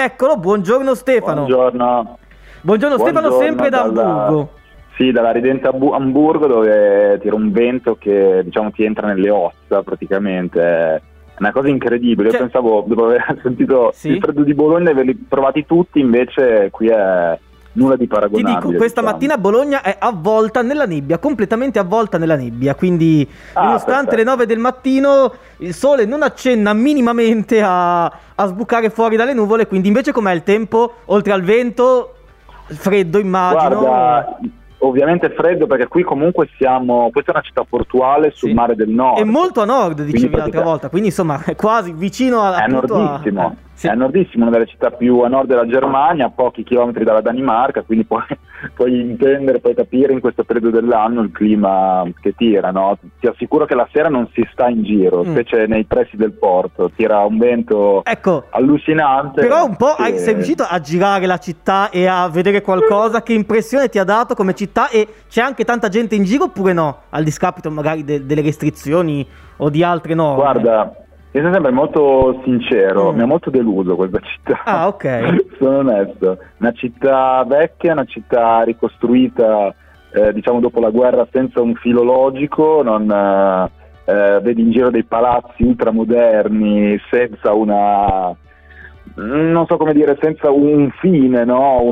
Eccolo, buongiorno Stefano. Buongiorno. Buongiorno Stefano, sempre da Amburgo. Sì, dalla ridente Amburgo, dove tira un vento che diciamo ti entra nelle ossa praticamente. È una cosa incredibile. Cioè, io pensavo, dopo aver sentito il freddo di Bologna, averli provati tutti, invece qui è nulla di paragonabile. Ti dico, questa mattina Bologna è avvolta nella nebbia, completamente avvolta nella nebbia, quindi nonostante le 9 del mattino il sole non accenna minimamente a sbucare fuori dalle nuvole, quindi invece com'è il tempo? Oltre al vento, freddo immagino. Guarda, ovviamente freddo, perché qui comunque siamo, questa è una città portuale sul mare del nord. È molto a nord, dicevi l'altra volta, quindi insomma è quasi vicino a... È nordissimo, è nordissimo, una delle città più a nord della Germania, a pochi chilometri dalla Danimarca, quindi puoi intendere, puoi capire in questo periodo dell'anno il clima che tira, no? Ti assicuro che la sera non si sta in giro, specie nei pressi del porto, tira un vento allucinante. Però un po' sei riuscito a girare la città e a vedere qualcosa, che impressione ti ha dato come città? E c'è anche tanta gente in giro oppure no? Al discapito magari delle restrizioni o di altre norme? Guarda, io sono sempre molto sincero, mi ha molto deluso questa città. Ah, ok. Sono onesto. Una città vecchia, una città ricostruita, diciamo dopo la guerra, senza un filo logico, non vedi in giro dei palazzi ultramoderni senza una... non so come dire, senza un fine, no?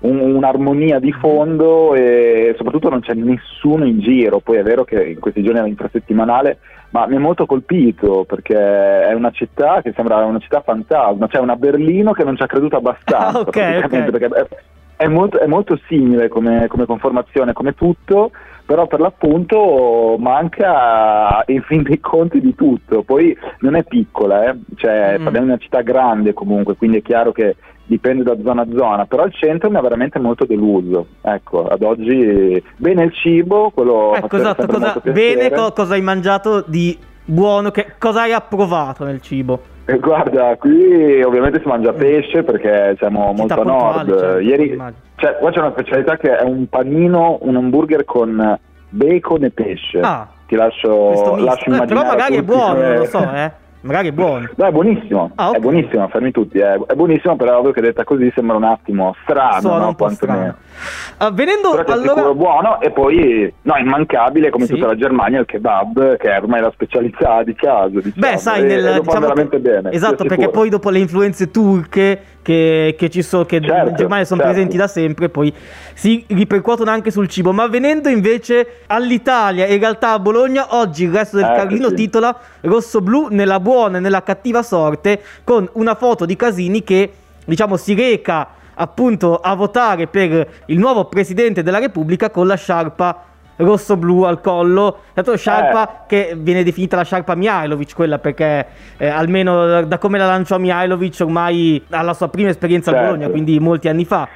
Un'armonia di fondo, e soprattutto non c'è nessuno in giro. Poi è vero che in questi giorni è l'infrasettimanale, ma mi è molto colpito perché è una città che sembra una città fantasma, cioè una Berlino che non ci ha creduto abbastanza. Perché è molto simile come conformazione, come tutto, però per l'appunto manca in fin dei conti di tutto. Poi non è piccola, cioè parliamo di una città grande comunque, quindi è chiaro che dipende da zona a zona, però il centro mi ha veramente molto deluso. Ecco, ad oggi bene il cibo, quello cosa hai mangiato di buono, che cosa hai approvato nel cibo? Guarda, qui ovviamente si mangia pesce perché siamo molto a nord. Cioè, qua c'è una specialità che è un panino, un hamburger con bacon e pesce. Ti lascio immaginare. Però magari è buono, non lo so, magari è buono. No, è buonissimo, è buonissimo, fermi tutti, è buonissimo, però ovvio che detta così sembra un attimo strano, no? Quantomeno. Venendo però allora buono, e poi immancabile come tutta la Germania il kebab, che è ormai la specialità di casa, diciamo. Beh, sai, lo fa veramente bene. Esatto, perché poi dopo le influenze turche che ci sono, che in Germania sono presenti da sempre, poi si ripercuotono anche sul cibo. Ma venendo invece all'Italia, in realtà a Bologna oggi il Resto del Carlino titola "Rosso-blu nella buona e nella cattiva sorte", con una foto di Casini che, diciamo, si reca appunto a votare per il nuovo Presidente della Repubblica con la sciarpa rosso-blu al collo, tanto sciarpa che viene definita la sciarpa Mihajlović, quella perché almeno da come la lanciò Mihajlović ormai alla sua prima esperienza a Bologna, quindi molti anni fa.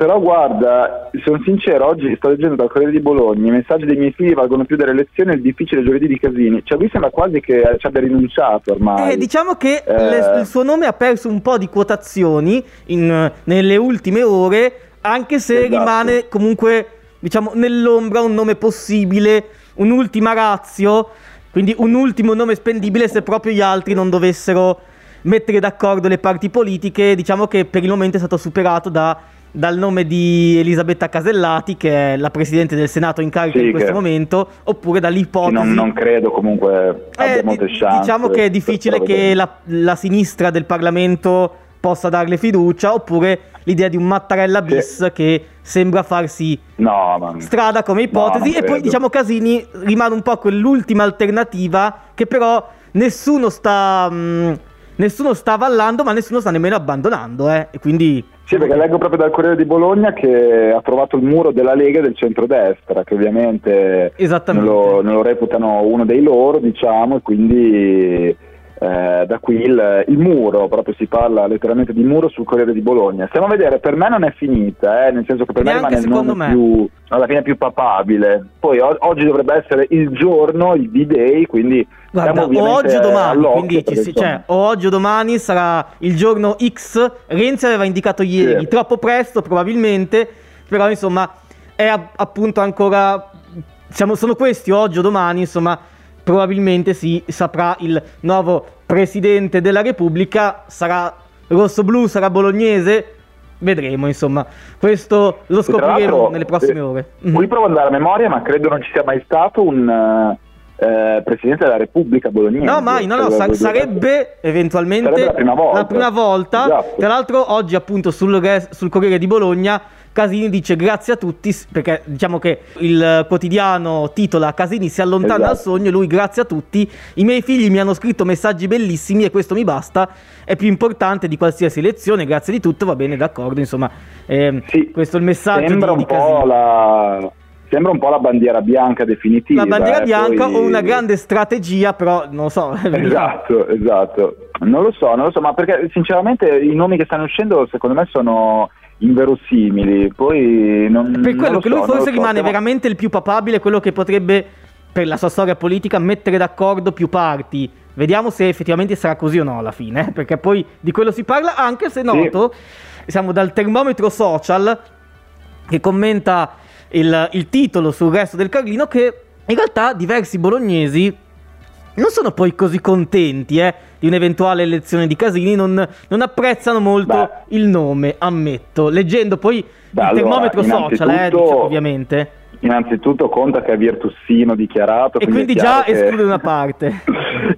Però guarda, sono sincero, oggi sto leggendo dal Corriere di Bologna i messaggi dei miei figli valgono più delle elezioni e il difficile giovedì di Casini. Cioè, lui sembra quasi che ci abbia rinunciato ormai. Diciamo che il suo nome ha perso un po' di quotazioni nelle ultime ore, anche se rimane comunque, diciamo, nell'ombra un nome possibile, un'ultima ratio, quindi un ultimo nome spendibile se proprio gli altri non dovessero mettere d'accordo le parti politiche. Diciamo che per il momento è stato superato dal nome di Elisabetta Casellati, che è la Presidente del Senato in carica in questo momento, oppure dall'ipotesi non credo comunque abbia molte chance. Diciamo che è difficile che la sinistra del Parlamento possa darle fiducia, oppure l'idea di un Mattarella bis che sembra farsi strada come ipotesi, e poi diciamo Casini rimane un po' quell'ultima alternativa che però nessuno sta avallando, ma nessuno sta nemmeno abbandonando, e quindi... Sì, perché leggo proprio dal Corriere di Bologna che ha trovato il muro della Lega e del centrodestra, che ovviamente non lo reputano uno dei loro, diciamo, e quindi da qui il muro, proprio si parla letteralmente di muro sul Corriere di Bologna. Stiamo a vedere, per me non è finita, nel senso che per me rimane il nome più, alla fine, più papabile. Poi oggi dovrebbe essere il giorno, il D-Day, quindi... Guarda, o oggi o domani, quindi oggi o domani sarà il giorno X. Renzi aveva indicato ieri, troppo presto probabilmente, però insomma è appunto ancora, diciamo, sono questi oggi o domani, insomma probabilmente si saprà il nuovo Presidente della Repubblica. Sarà rosso-blu sarà bolognese. Vedremo, insomma, questo lo scopriremo nelle prossime ore. Qui provo ad andare a memoria, ma credo non ci sia mai stato un Presidente della Repubblica bolognese. No, mai, no, no, sarebbe eventualmente sarebbe la prima volta. Esatto. Tra l'altro oggi appunto sul Corriere di Bologna Casini dice grazie a tutti, perché diciamo che il quotidiano titola Casini si allontana dal sogno, lui grazie a tutti, i miei figli mi hanno scritto messaggi bellissimi e questo mi basta, è più importante di qualsiasi elezione, grazie di tutto, va bene, d'accordo, insomma, sì, questo è il messaggio di Casini. Sembra un po' la bandiera bianca definitiva. La bandiera bianca o una grande strategia, però non lo so. Esatto. Non lo so, ma perché sinceramente i nomi che stanno uscendo secondo me sono inverosimili, poi per quello che lui forse rimane veramente il più papabile, quello che potrebbe, per la sua storia politica, mettere d'accordo più parti. Vediamo se effettivamente sarà così o no alla fine, perché poi di quello si parla, anche se noto, siamo dal termometro social che commenta il titolo sul Resto del Carlino, che in realtà diversi bolognesi non sono poi così contenti di un'eventuale elezione di Casini, non apprezzano molto il nome, ammetto, leggendo poi il termometro social, diciamo, ovviamente. Innanzitutto conta che è Virtussino dichiarato, e quindi già esclude una parte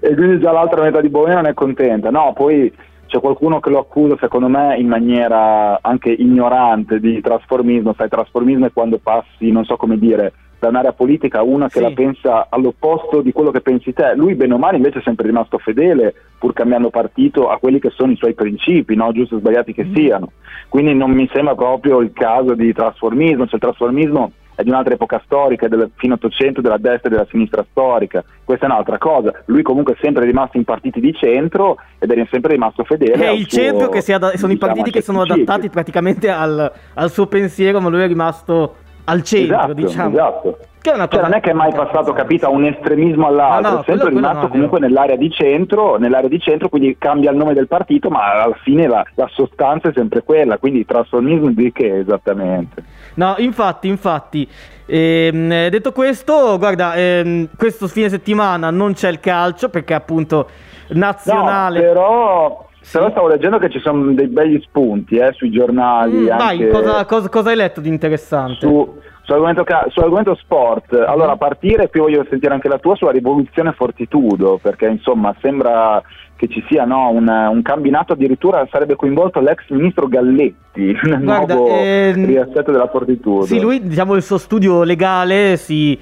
e quindi già l'altra metà di Bologna non è contenta, no, poi c'è qualcuno che lo accusa, secondo me, in maniera anche ignorante, di trasformismo. Sai, trasformismo è quando passi, non so come dire, da un'area politica a una che la pensa all'opposto di quello che pensi te. Lui, bene o male, invece è sempre rimasto fedele, pur cambiando partito, a quelli che sono i suoi principi, no? Giusti o sbagliati che siano. Quindi non mi sembra proprio il caso di trasformismo. Cioè, il trasformismo è di un'altra epoca storica, del fine Ottocento, della destra e della sinistra storica. Questa è un'altra cosa. Lui comunque è sempre rimasto in partiti di centro ed è sempre rimasto fedele. È il suo, centro che sono i partiti che sono adattati praticamente al suo pensiero, ma lui è rimasto al centro, diciamo. Esatto. Che è una cosa, non è che è mai passato, capito, un estremismo all'altro, è sempre rimasto comunque nell'area di centro, quindi cambia il nome del partito, ma alla fine la sostanza è sempre quella, quindi trasformismo di che esattamente? No, infatti, detto questo, guarda, questo fine settimana non c'è il calcio, perché appunto nazionale... No, però stavo leggendo che ci sono dei begli spunti sui giornali. Anche cosa hai letto di interessante? Sull'argomento sport, allora a partire, poi voglio sentire anche la tua sulla rivoluzione Fortitudo, perché insomma sembra che ci sia un combinato, addirittura sarebbe coinvolto l'ex ministro Galletti nel nuovo riassetto della Fortitudo. Sì, lui, diciamo, il suo studio legale si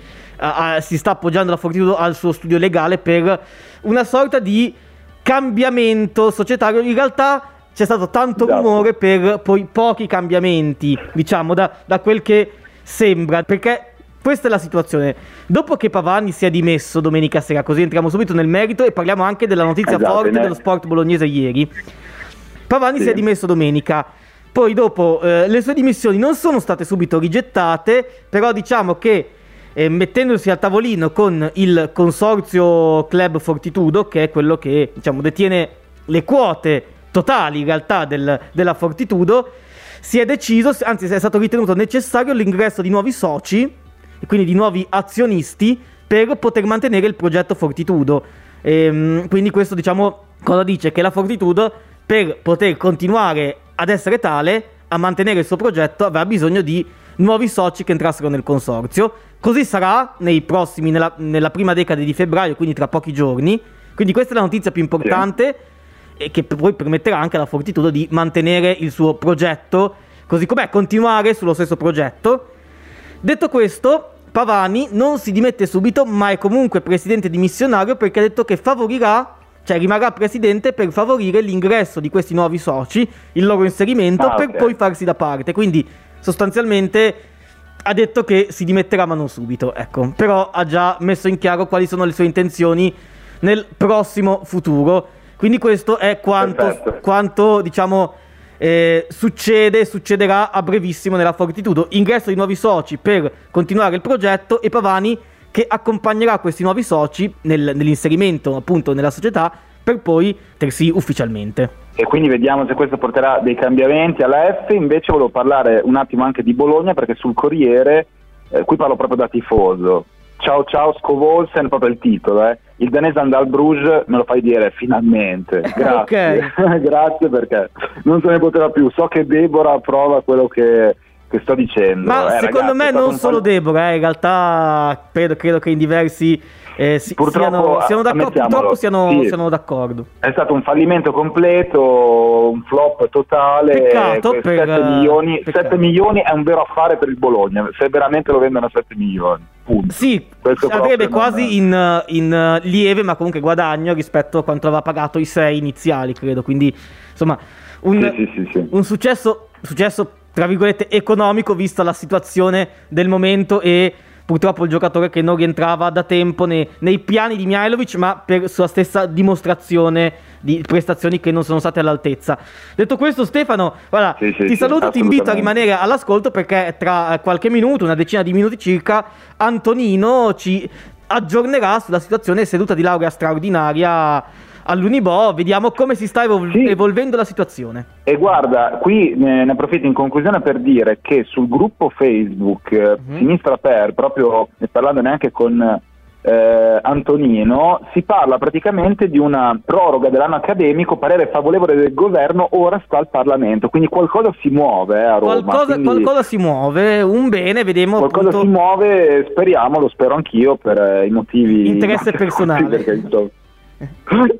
sta appoggiando la Fortitudo al suo studio legale per una sorta di cambiamento societario. In realtà c'è stato tanto rumore per poi pochi cambiamenti, diciamo, da quel che sembra, perché questa è la situazione. Dopo che Pavani si è dimesso domenica sera, così entriamo subito nel merito e parliamo anche della notizia forte dello sport bolognese ieri. Pavani si è dimesso domenica, poi dopo le sue dimissioni non sono state subito rigettate, però diciamo che mettendosi al tavolino con il consorzio Club Fortitudo, che è quello che, diciamo, detiene le quote totali in realtà della Fortitudo, si è deciso, anzi è stato ritenuto necessario l'ingresso di nuovi soci e quindi di nuovi azionisti per poter mantenere il progetto Fortitudo. Quindi questo, diciamo, cosa dice? Che la Fortitudo, per poter continuare ad essere tale, a mantenere il suo progetto, avrà bisogno di nuovi soci che entrassero nel consorzio. Così sarà nella prima decade di febbraio, quindi tra pochi giorni. Quindi questa è la notizia più importante e che poi permetterà anche alla Fortitudo di mantenere il suo progetto, così com'è, continuare sullo stesso progetto. Detto questo, Pavani non si dimette subito, ma è comunque presidente dimissionario, perché ha detto che rimarrà presidente per favorire l'ingresso di questi nuovi soci, il loro inserimento, per poi farsi da parte. Quindi sostanzialmente ha detto che si dimetterà, ma non subito, ecco. Però ha già messo in chiaro quali sono le sue intenzioni nel prossimo futuro. Quindi questo è quanto diciamo succederà a brevissimo nella Fortitudo. Ingresso di nuovi soci per continuare il progetto, e Pavani che accompagnerà questi nuovi soci nell'inserimento appunto nella società, per poi tenersi ufficialmente. E quindi vediamo se questo porterà dei cambiamenti alla F. Invece volevo parlare un attimo anche di Bologna, perché sul Corriere, qui parlo proprio da tifoso, ciao Scovolsen, proprio il titolo, il danese andrà al Bruges, me lo fai dire finalmente, grazie, okay. Grazie, perché non se ne poteva più. So che Deborah approva quello che sto dicendo. Ma secondo ragazzi, me non solo Deborah, in realtà credo che in diversi siano d'accordo. È stato un fallimento completo, un flop totale. Peccato per 7 milioni. Peccato. 7 milioni è un vero affare per il Bologna, se veramente lo vendono a 7 milioni. Punto. Sì, sarebbe quasi in lieve ma comunque guadagno rispetto a quanto aveva pagato i 6 iniziali, credo. Quindi insomma un successo tra virgolette economico, vista la situazione del momento e purtroppo il giocatore che non rientrava da tempo nei piani di Mihajlović, ma per sua stessa dimostrazione di prestazioni che non sono state all'altezza. Detto questo, Stefano, guarda, ti saluto, ti invito a rimanere all'ascolto perché tra qualche minuto, una decina di minuti circa, Antonino ci aggiornerà sulla situazione, seduta di laurea straordinaria all'Unibo, vediamo come si sta evolvendo la situazione. E guarda, qui ne approfitto in conclusione per dire che sul gruppo Facebook Sinistra Per, proprio parlandone anche con Antonino, si parla praticamente di una proroga dell'anno accademico, parere favorevole del governo, ora sta al Parlamento, quindi qualcosa si muove a Roma. Qualcosa si muove, un bene, vediamo. Qualcosa si muove, speriamo, lo spero anch'io per i motivi interesse personale. Perché,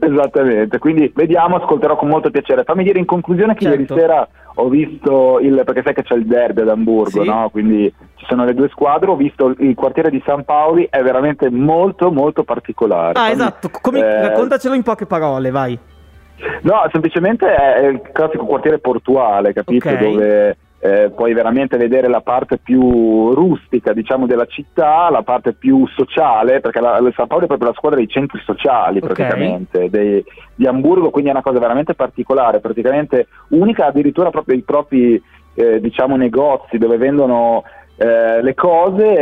esattamente, quindi vediamo, ascolterò con molto piacere. Fammi dire in conclusione che ieri sera ho visto perché sai che c'è il derby ad Amburgo, no? Quindi ci sono le due squadre, ho visto il quartiere di San Pauli, è veramente molto molto particolare. Ah, quindi, esatto, raccontacelo in poche parole, vai. No, semplicemente è il classico quartiere portuale, capito? Okay. Dove puoi veramente vedere la parte più rustica, diciamo, della città, la parte più sociale, perché la San Paolo è proprio la squadra dei centri sociali, praticamente, di Amburgo, quindi è una cosa veramente particolare, praticamente unica, addirittura proprio i propri diciamo negozi dove vendono le cose,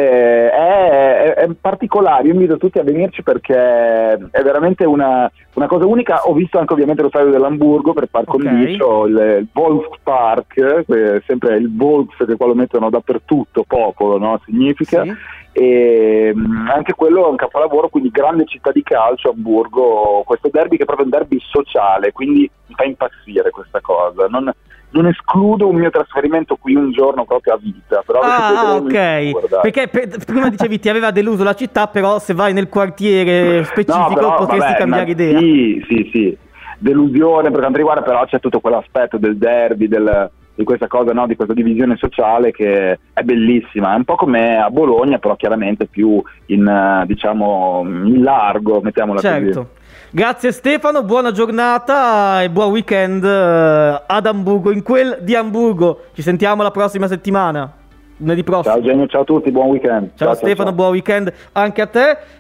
è particolare. Io invito tutti a venirci perché è veramente una cosa unica. Ho visto anche ovviamente lo stadio dell'Amburgo per par condicio, il Volkspark, sempre il Volks, che qua lo mettono dappertutto, popolo, no? Significa. E anche quello è un capolavoro, quindi grande città di calcio Amburgo, questo derby che è proprio un derby sociale, quindi mi fa impazzire questa cosa. Non escludo un mio trasferimento qui un giorno proprio a vita, però perché prima dicevi ti aveva deluso la città, però se vai nel quartiere specifico potresti cambiare idea. Sì, delusione per quanto riguarda, però c'è tutto quell'aspetto del derby, di questa cosa, no? Di questa divisione sociale che è bellissima, è un po' come a Bologna, però chiaramente più in, diciamo, in largo, mettiamola così. Grazie Stefano, buona giornata e buon weekend ad Amburgo, in quel di Amburgo. Ci sentiamo la prossima settimana, lunedì prossimo. Ciao Eugenio, ciao a tutti, buon weekend. Ciao Stefano, buon weekend anche a te.